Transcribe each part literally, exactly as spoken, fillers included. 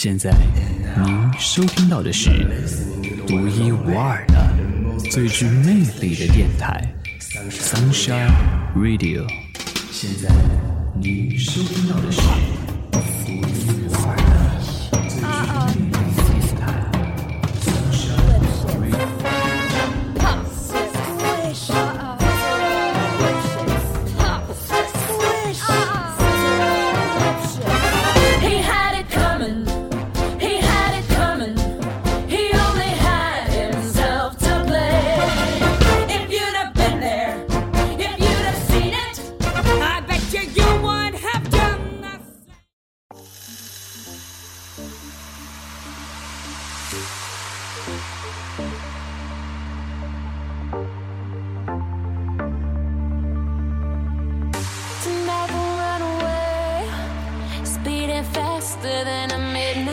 现在您收听到的是独一无二的最具魅力的电台 Sunshine Radio。 现在您收听到的是独一无二的最具魅力的电台 Sunshine Radio。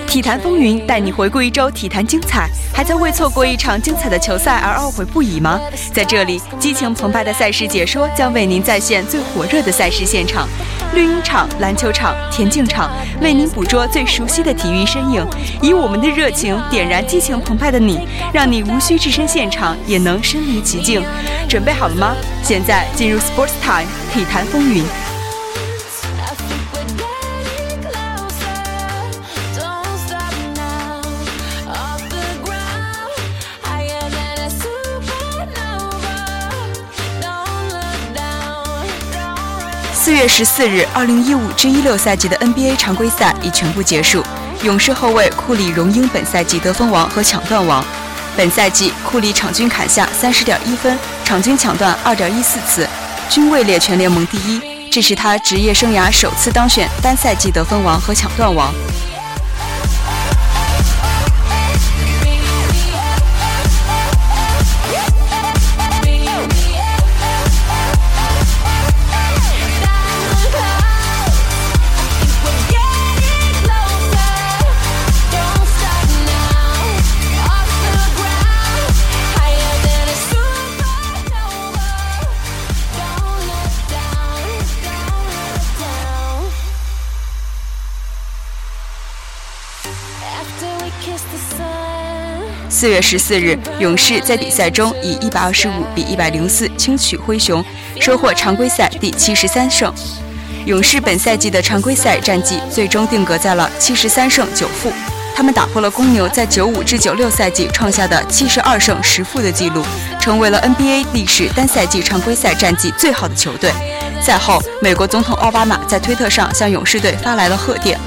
体坛风云带你回顾一周体坛精彩，还在为错过一场精彩的球赛而懊悔不已吗？在这里，激情澎湃的赛事解说将为您再现最火热的赛事现场，绿茵场、篮球场、田径场，为您捕捉最熟悉的体育身影。以我们的热情点燃激情澎湃的你，让你无需置身现场也能身临其境。准备好了吗？现在进入 Sports Time 体坛风云。四月十四日，二零一五至一六赛季的 N B A 常规赛已全部结束。勇士后卫库里荣膺本赛季得分王和抢断王。本赛季库里场均砍下三十点一分，场均抢断二点一四次，均位列全联盟第一。这是他职业生涯首次当选单赛季得分王和抢断王。四月十四日，勇士在比赛中以一百二十五比一百零四轻取灰熊，收获常规赛第七十三胜。勇士本赛季的常规赛战绩最终定格在了七十三胜九负，他们打破了公牛在九五至九六赛季创下的七十二胜十负的记录，成为了 N B A 历史单赛季常规赛战绩最好的球队。赛后，美国总统奥巴马在推特上向勇士队发来了贺电。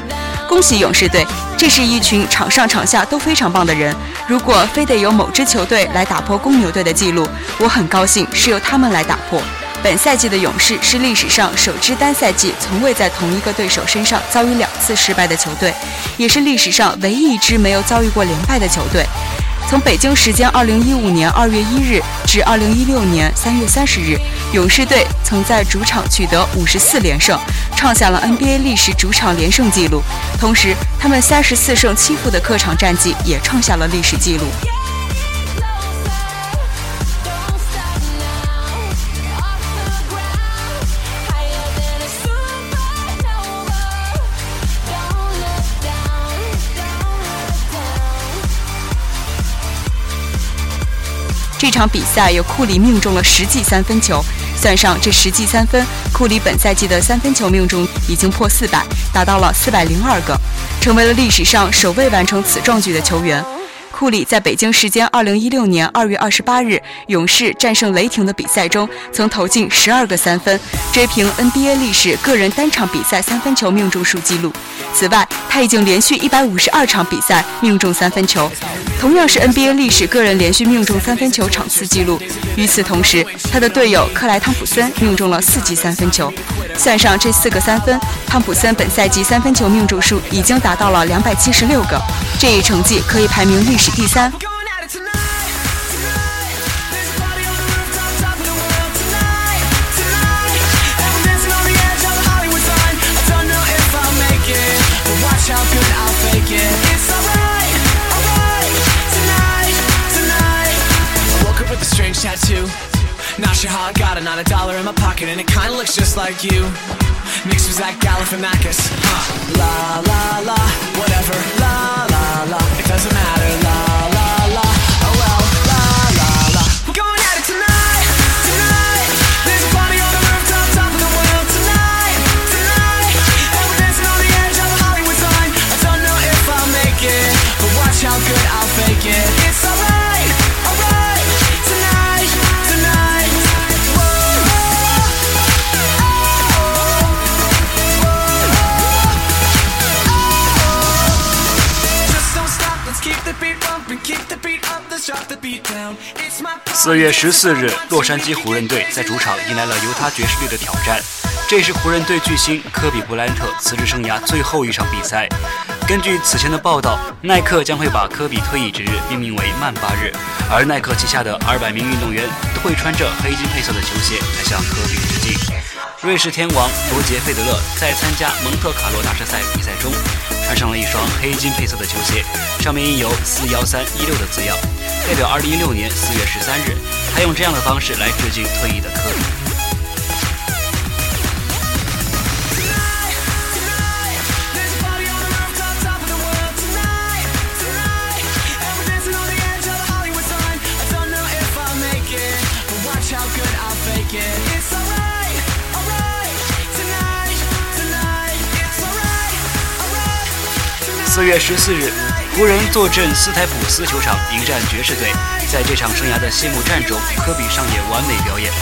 恭喜勇士队，这是一群场上场下都非常棒的人。如果非得由某支球队来打破公牛队的记录，我很高兴是由他们来打破。本赛季的勇士是历史上首支单赛季从未在同一个对手身上遭遇两次失败的球队，也是历史上唯一一支没有遭遇过连败的球队。从北京时间二零一五年二月一日至二零一六年三月三十日，勇士队曾在主场取得五十四连胜，创下了 N B A 历史主场连胜纪录。同时，他们三十四胜七负的客场战绩也创下了历史纪录。这场比赛有库里命中了十记三分球，算上这十记三分，库里本赛季的三分球命中已经破四百，达到了四百零二个，成为了历史上首位完成此壮举的球员。库里在北京时间二零一六年二月二十八日勇士战胜雷霆的比赛中，曾投进十二个三分，追平 N B A 历史个人单场比赛三分球命中数纪录。此外，他已经连续一百五十二场比赛命中三分球，同样是 N B A 历史个人连续命中三分球场次纪录。与此同时，他的队友克莱·汤普森命中了四记三分球，算上这四个三分，汤普森本赛季三分球命中数已经达到了两百七十六个，这一成绩可以排名历史第三。Not sure how I got it, not a dollar in my pocket, and it kinda looks just like you. Mixed with that Galifianakis, huh? La la la, whatever, la. 四月十四日，洛杉矶湖人队在主场迎来了犹他爵士队的挑战，这是湖人队巨星科比布莱恩特辞职生涯最后一场比赛。根据此前的报道，耐克将会把科比退役之日命名为曼巴日，而耐克旗下的二百名运动员都会穿着黑金配色的球鞋来向科比致敬。瑞士天王罗杰·费德勒在参加蒙特卡洛大师赛比赛中，穿上了一双黑金配色的球鞋，上面印有四幺三一六的字样，代表二零一六年四月十三日，他用这样的方式来致敬退役的科比。四月十四日，湖人坐镇斯台普斯球场迎战爵士队。在这场生涯的谢幕战中，科比上演完美表演，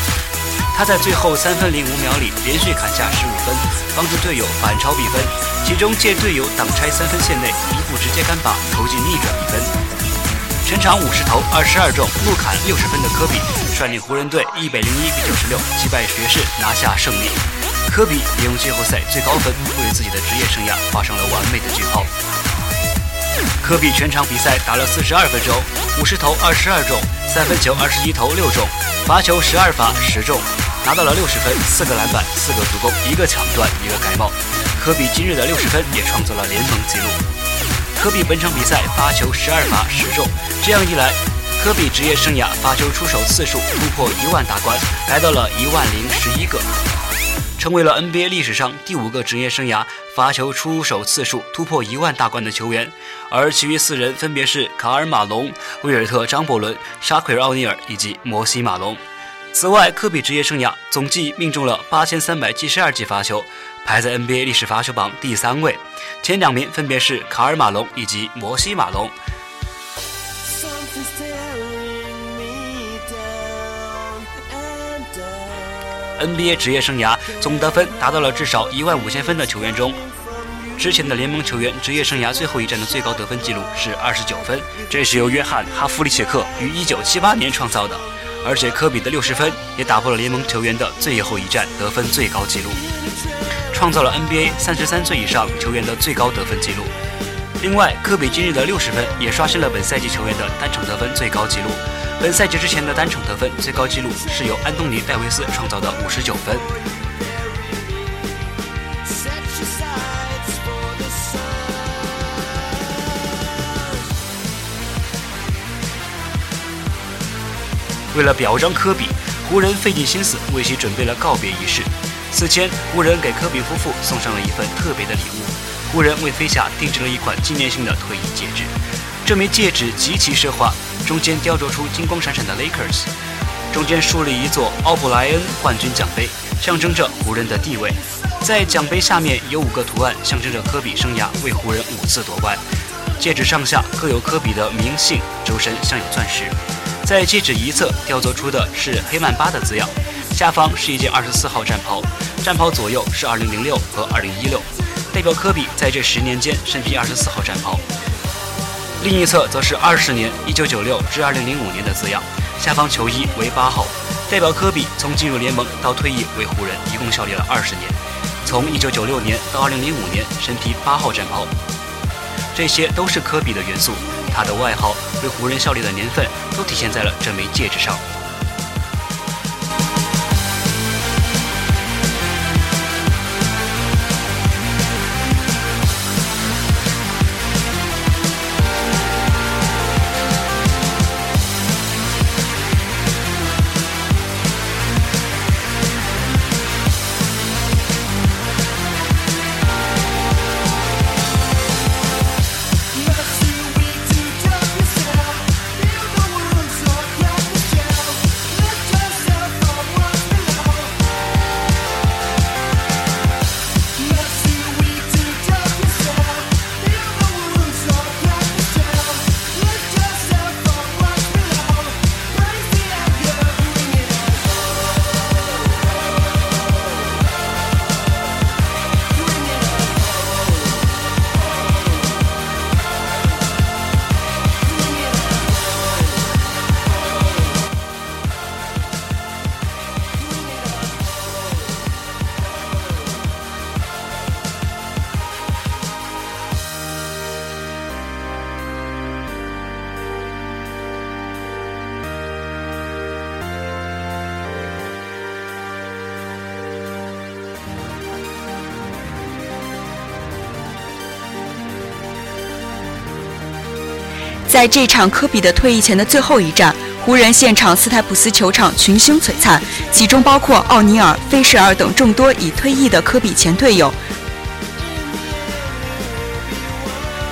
他在最后三分零五秒里连续砍下十五分，帮助队友反超比分，其中借队友挡拆三分线内一步直接干拔投进逆转比分。全场五十投二十二中，怒砍六十分的科比率领湖人队一百零一比九十六击败爵士，拿下胜利。科比也用季后赛最高分为自己的职业生涯画上了完美的句号。科比全场比赛打了四十二分钟，五十投二十二中，三分球二十一投六中，罚球十二罚十中，拿到了六十分，四个篮板，四个助攻，一个抢断，一个盖帽。科比今日的六十分也创造了联盟纪录。科比本场比赛八球十二罚十中，这样一来，科比职业生涯罚球出手次数突破一万大关，来到了一万零十一个。成为了 N B A 历史上第五个职业生涯罚球出手次数突破一万大关的球员，而其余四人分别是卡尔马龙、威尔特张伯伦、沙奎尔奥尼尔以及摩西马龙。此外，科比职业生涯总计命中了八千三百七十二记罚球，排在 N B A 历史罚球榜第三位，前两名分别是卡尔马龙以及摩西马龙。N B A 职业生涯总得分达到了至少一万五千分的球员中，之前的联盟球员职业生涯最后一战的最高得分记录是二十九分，这是由约翰·哈弗里切克于一九七八年创造的。而且科比的六十分也打破了联盟球员的最后一战得分最高记录，创造了 N B A 三十三岁以上球员的最高得分记录。另外，科比今日的六十分也刷新了本赛季球员的单场得分最高纪录。本赛季之前的单场得分最高纪录是由安东尼·戴维斯创造的五十九分。为了表彰科比，湖人费尽心思为其准备了告别仪式。此前，湖人给科比夫妇送上了一份特别的礼物。湖人为飞侠定制了一款纪念性的退役戒指，这枚戒指极其奢华，中间雕琢出金光闪闪的 Lakers， 中间竖立一座奥布莱恩冠军奖杯，象征着湖人的地位。在奖杯下面有五个图案，象征着科比生涯为湖人五次夺冠。戒指上下各有科比的名姓，周身镶有钻石。在戒指一侧雕琢出的是黑曼巴的字样，下方是一件二十四号战袍，战袍左右是二零零六和二零一六。代表科比在这十年间身披二十四号战袍，另一侧则是二十年一九九六至二零零五年的字样，下方球衣为八号，代表科比从进入联盟到退役为湖人一共效力了二十年，从一九九六年到二零零五年身披八号战袍，这些都是科比的元素，他的外号为湖人效力的年份都体现在了这枚戒指上。在这场科比的退役前的最后一战，湖人现场斯台普斯球场群星璀璨，其中包括奥尼尔、菲舍尔等众多已退役的科比前队友。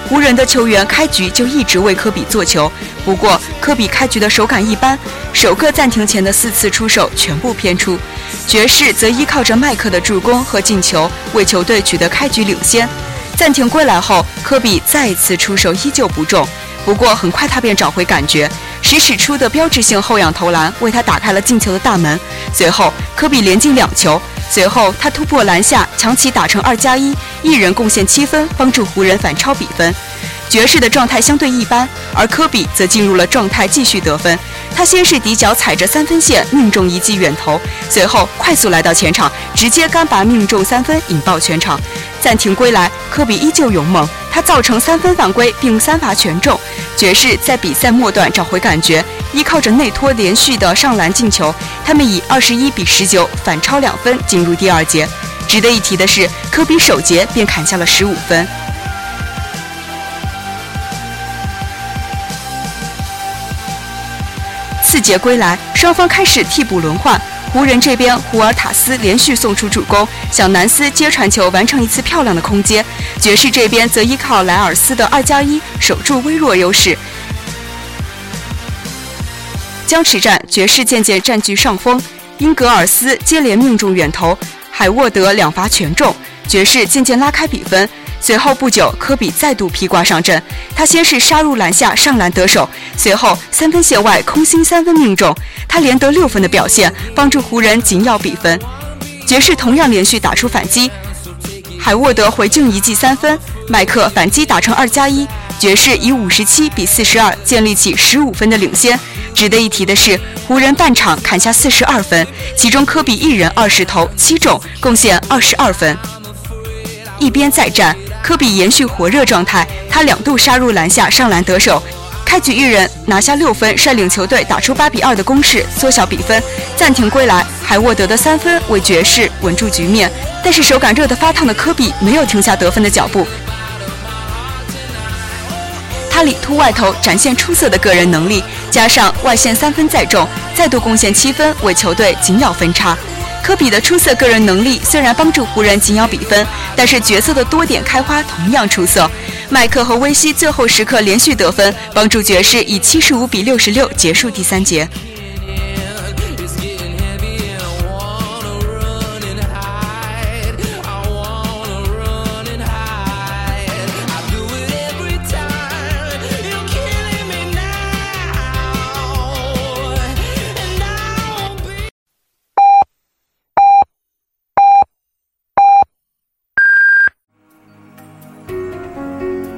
湖人的球员开局就一直为科比做球，不过科比开局的手感一般，首个暂停前的四次出手全部偏出。爵士则依靠着麦克的助攻和进球为球队取得开局领先。暂停归来后，科比再一次出手依旧不中，不过很快他便找回感觉，使使出的标志性后仰投篮为他打开了进球的大门。随后科比连进两球，随后他突破篮下强起打成二加一，一人贡献七分，帮助湖人反超比分。爵士的状态相对一般，而科比则进入了状态继续得分。他先是底角踩着三分线命中一记远投，随后快速来到前场直接干拔命中三分引爆全场。暂停归来，科比依旧勇猛，他造成三分犯规并三罚全中。爵士在比赛末段找回感觉，依靠着内托连续的上篮进球，他们以二十一比十九反超两分进入第二节。值得一提的是，科比首节便砍下了十五分。次节归来，双方开始替补轮换。湖人这边，胡尔塔斯连续送出助攻，小南斯接传球完成一次漂亮的空接。爵士这边则依靠莱尔斯的二加一守住微弱优势。僵持战，爵士渐渐占据上风，英格尔斯接连命中远投，海沃德两罚全中，爵士渐渐拉开比分。随后不久，科比再度披挂上阵，他先是杀入篮下上篮得手，随后三分线外空心三分命中，他连得六分的表现帮助湖人紧咬比分。爵士同样连续打出反击，海沃德回敬一记三分，麦克反击打成二加一，爵士以五十七比四十二建立起十五分的领先。值得一提的是，湖人半场砍下四十二分，其中科比一人二十投七中，贡献二十二分。一边再战，科比延续火热状态，他两度杀入篮下上篮得手，开局一人拿下六分，率领球队打出八比二的攻势，缩小比分。暂停归来，海沃德的三分为爵士稳住局面，但是手感热得发烫的科比没有停下得分的脚步，他里突外投展现出色的个人能力，加上外线三分再中，再度贡献七分，为球队紧咬分差。科比的出色个人能力虽然帮助湖人紧咬比分，但是角色的多点开花同样出色。麦克和威西最后时刻连续得分，帮助爵士以七十五比六十六结束第三节。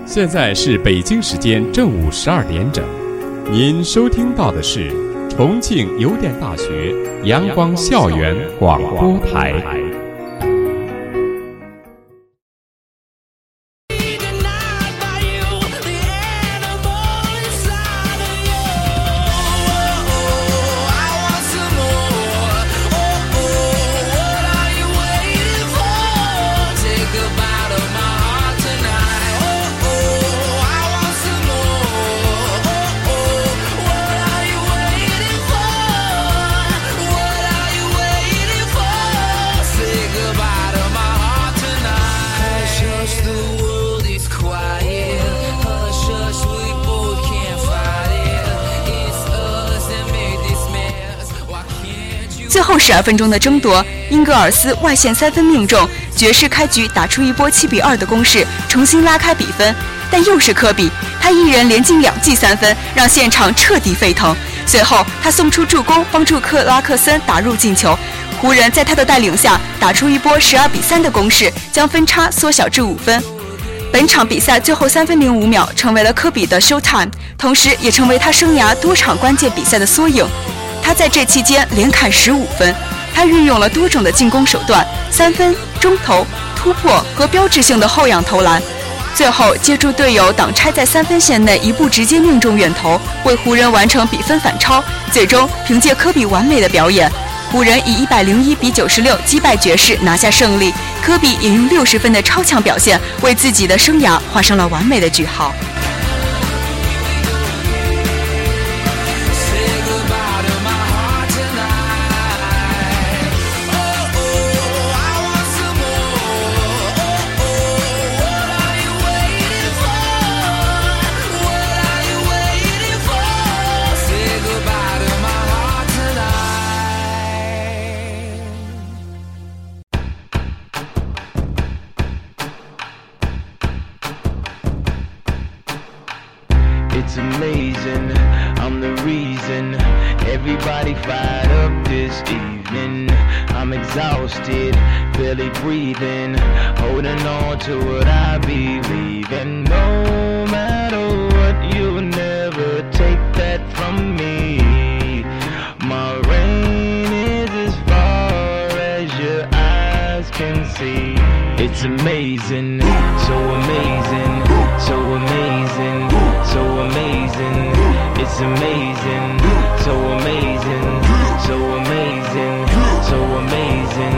现在是北京时间正午十二点整，您收听到的是重庆邮电大学阳光校园广播台。最后十二分钟的争夺，英格尔斯外线三分命中，爵士开局打出一波七比二的攻势，重新拉开比分。但又是科比，他一人连进两记三分，让现场彻底沸腾。随后他送出助攻，帮助克拉克森打入进球。湖人在他的带领下打出一波十二比三的攻势，将分差缩小至五分。本场比赛最后三分零五秒成为了科比的 show time， 同时也成为他生涯多场关键比赛的缩影。他在这期间连砍十五分，他运用了多种的进攻手段，三分、中投、突破和标志性的后仰投篮，最后借助队友挡拆在三分线内一步直接命中远投，为湖人完成比分反超。最终凭借科比完美的表演，湖人以一百零一比九十六击败爵士拿下胜利。科比也用六十分的超强表现为自己的生涯画上了完美的句号。it's amazing. I'm the reason everybody fired up this evening. I'm exhausted, barely breathing, holding on to what I believe. And no matter what, you'll never take that from me. My reign is as far as your eyes can see. It's amazing, so amazing, so amazing, so amazing. It's amazing, so amazing, so amazing, so amazing.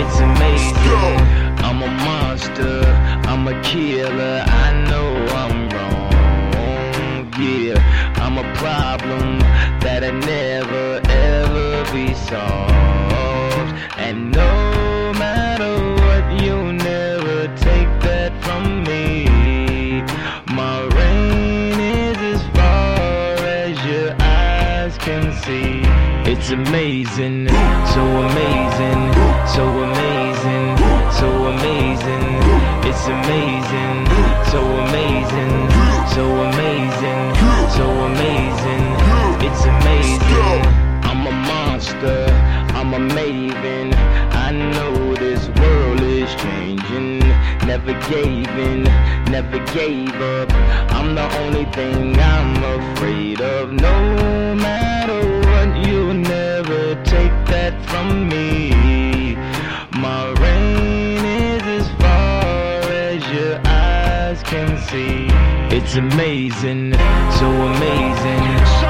It's amazing. I'm a monster, I'm a killer, I know I'm wrong. Yeah, I'm a problem that I never ever be solved. And no matter what, you'll never take that from me. My reign is as far as your eyes can see. It's amazing, so amazing, so amazing, so amazing. It's amazing, so amazing, so amazing, so amazing. It's amazing. I'm a monster, I'm a maven. I know this world is changing. Never gave in, never gave up. I'm the only thing I'm afraid of. No matter what, you'll never take that from me. My reign is as far as your eyes can see. It's amazing, so amazing,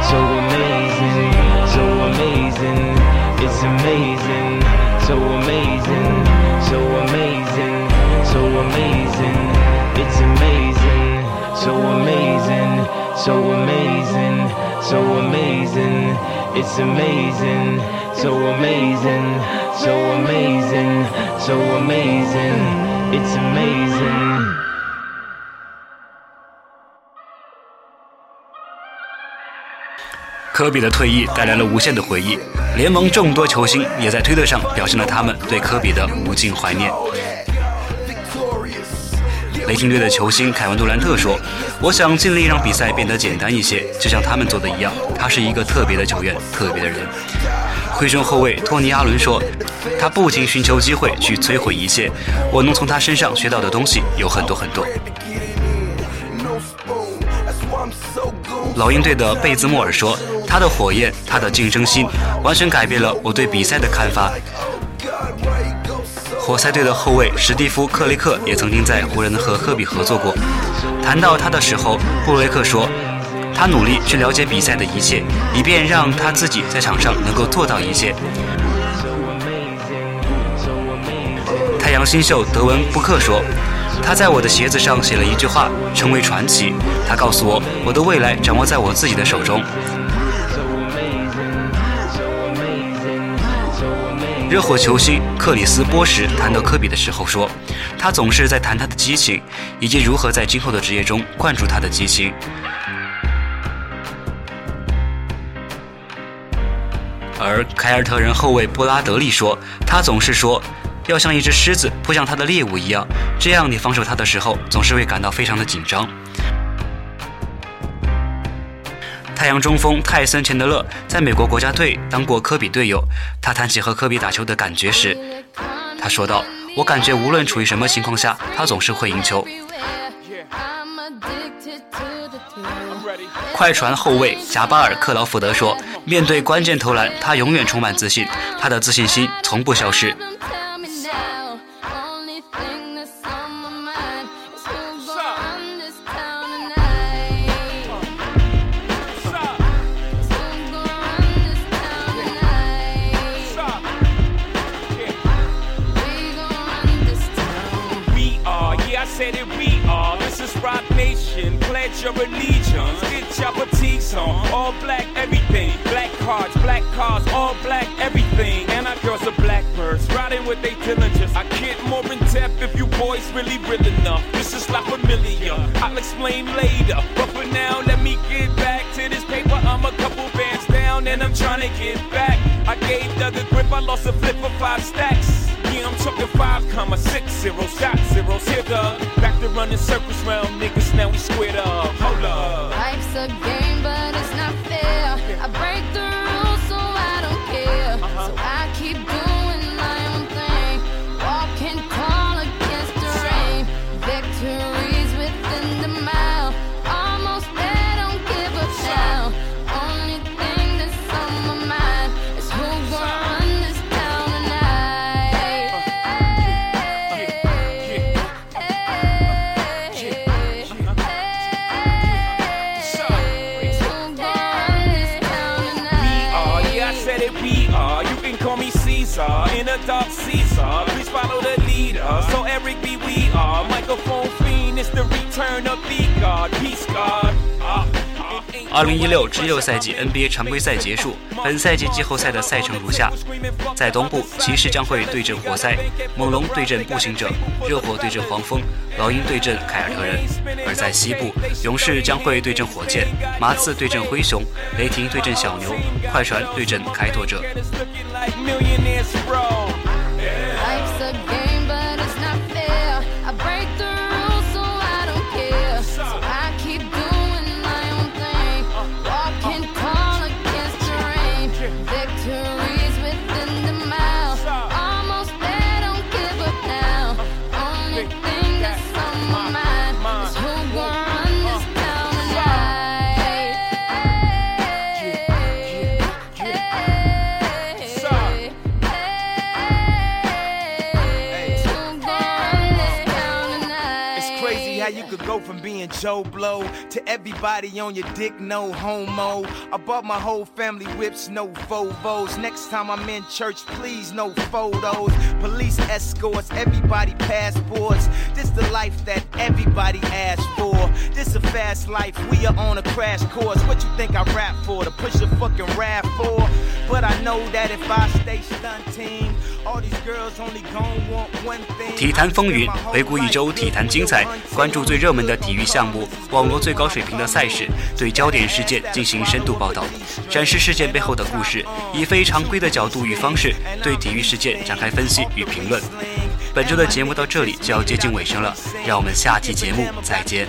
so amazing, so amazing. It's amazing, so amazing, so amazing, so amazing. It's amazing, so amazing, so amazing, so amazing. It's amazing, so amazing, so amazing, so amazing. It's amazing.科比的退役带来了无限的回忆，联盟众多球星也在推特上表现了他们对科比的无尽怀念。雷霆队的球星凯文杜兰特说，我想尽力让比赛变得简单一些，就像他们做的一样，他是一个特别的球员，特别的人。灰熊后卫托尼阿伦说，他不停寻求机会去摧毁一切，我能从他身上学到的东西有很多很多。老鹰队的贝兹莫尔说，他的火焰，他的竞争心，完全改变了我对比赛的看法。活塞队的后卫史蒂夫·克雷克也曾经在湖人和科比合作过，谈到他的时候，布雷克说，他努力去了解比赛的一切，以便让他自己在场上能够做到一切。太阳新秀德文·布克说，他在我的鞋子上写了一句话，成为传奇。他告诉我，我的未来掌握在我自己的手中。热火球星克里斯波什谈到科比的时候说，他总是在谈他的激情，以及如何在今后的职业中灌注他的激情。而凯尔特人后卫布拉德利说，他总是说要像一只狮子扑向他的猎物一样，这样你防守他的时候总是会感到非常的紧张。太阳中锋泰森·钱德勒在美国国家队当过科比队友，他谈起和科比打球的感觉时，他说道，我感觉无论处于什么情况下，他总是会赢球。快船后卫贾巴尔·克劳福德说，面对关键投篮，他永远充满自信，他的自信心从不消失。Your allegiance, get your boutiques on. All black everything, black cards, black cars, all black everything. And our girls are black birds, riding with they diligence. I can't more in depth if you boys really real enough. This is not familiar, I'll explain later. But for now, let me get back to this paper. I'm a couple bands down and I'm trying to get back. I gave Doug a grip, I lost a flip for five stacks. Yeah, I'm talking five comma six zero shot zeros. Here, Doug, back to running circles round niggas. Now we squared up. Hold up. a game, but it's not fair. I break the rules, so I don't care. So I keep doing my own thing. Walk and crawl against the rain. Victories within the mile. Almost there, don't give up now. Only thing that's on my mind is who's gonna run this down tonight. In a dark Caesar, please follow the leader. So Eric B, we are microphone fiend. It's the return of the God, peace God. 二零一六至六赛季 N B A 常规赛结束，本赛季季后赛的赛程如下：在东部，骑士将会对阵活塞，猛龙对阵步行者，热火对阵黄蜂，老鹰对阵凯尔特人；而在西部，勇士将会对阵火箭，马刺对阵灰熊，雷霆对阵小牛，快船对阵开拓者。From being Joe Blow to everybody on your dick, no homo. I bought my whole family whips, no Fovos. Next time I'm in church, please, no photos. Police escorts, everybody passports. This the life that everybody asked for. This a fast life, we are on a crash course. What you think I rap for? To push a fucking rap for? But I know that if I stay stunting, all these girls only gon' want one thing. 体坛风云，回顾一周体坛精彩，关注最热门的体育项目，网罗最高水平的赛事，对焦点事件进行深度报道，展示事件背后的故事，以非常规的角度与方式对体育事件展开分析与评论。本周的节目到这里就要接近尾声了，让我们下期节目再见。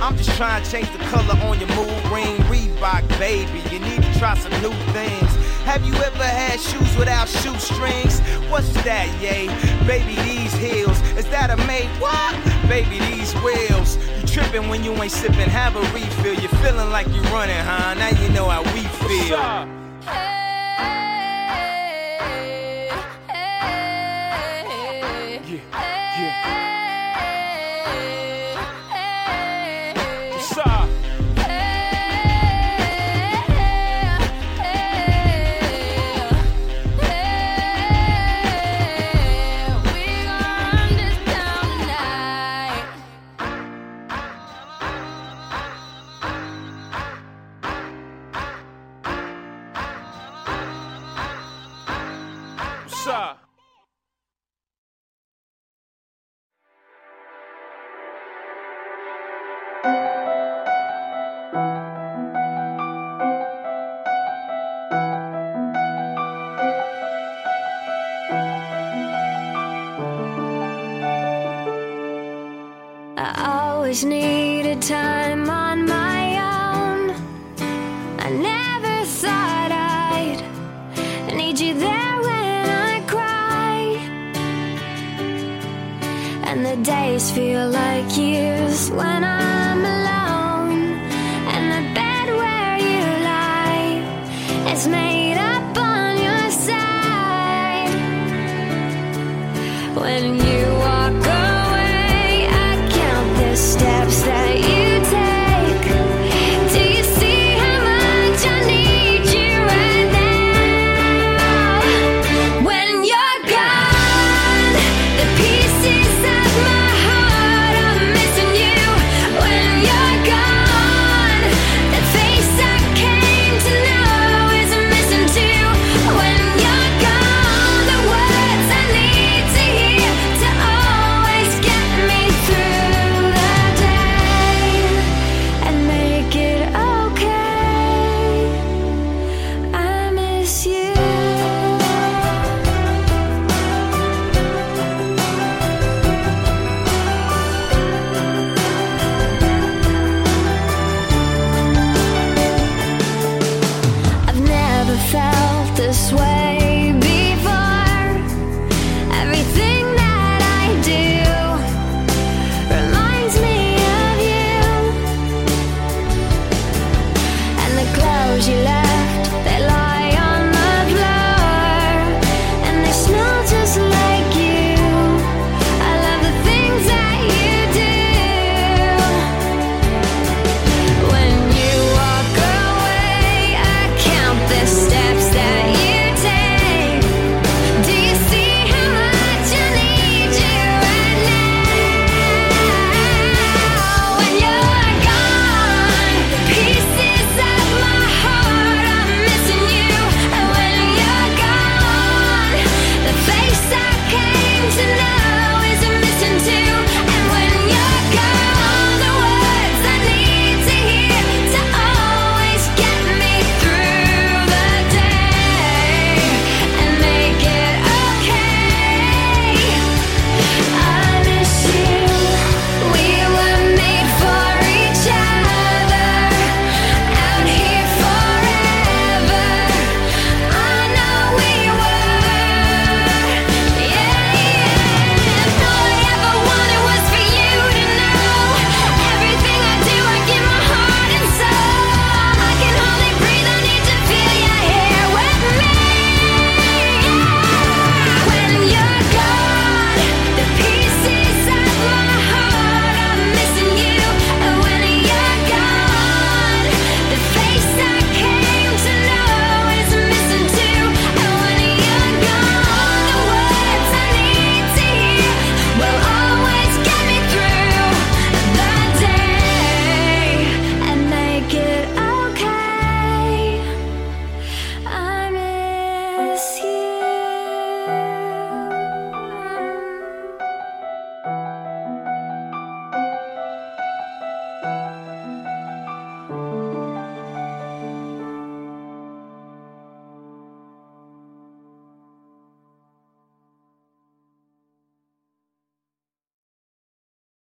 I'm just trying to change the color on your mood ring. Reebok, baby, you need to try some new things. Have you ever had shoes without shoestrings? What's that, yay? Baby, these heels. Is that a made what? Baby, these wheels. You tripping when you ain't sipping, have a refill. You're feeling like you're running, huh? Now you know how we feel. Hey, hey, hey, yeah, yeah. Always needed time on my own. I never thought I'd need you there when I cry. And the days feel like years when I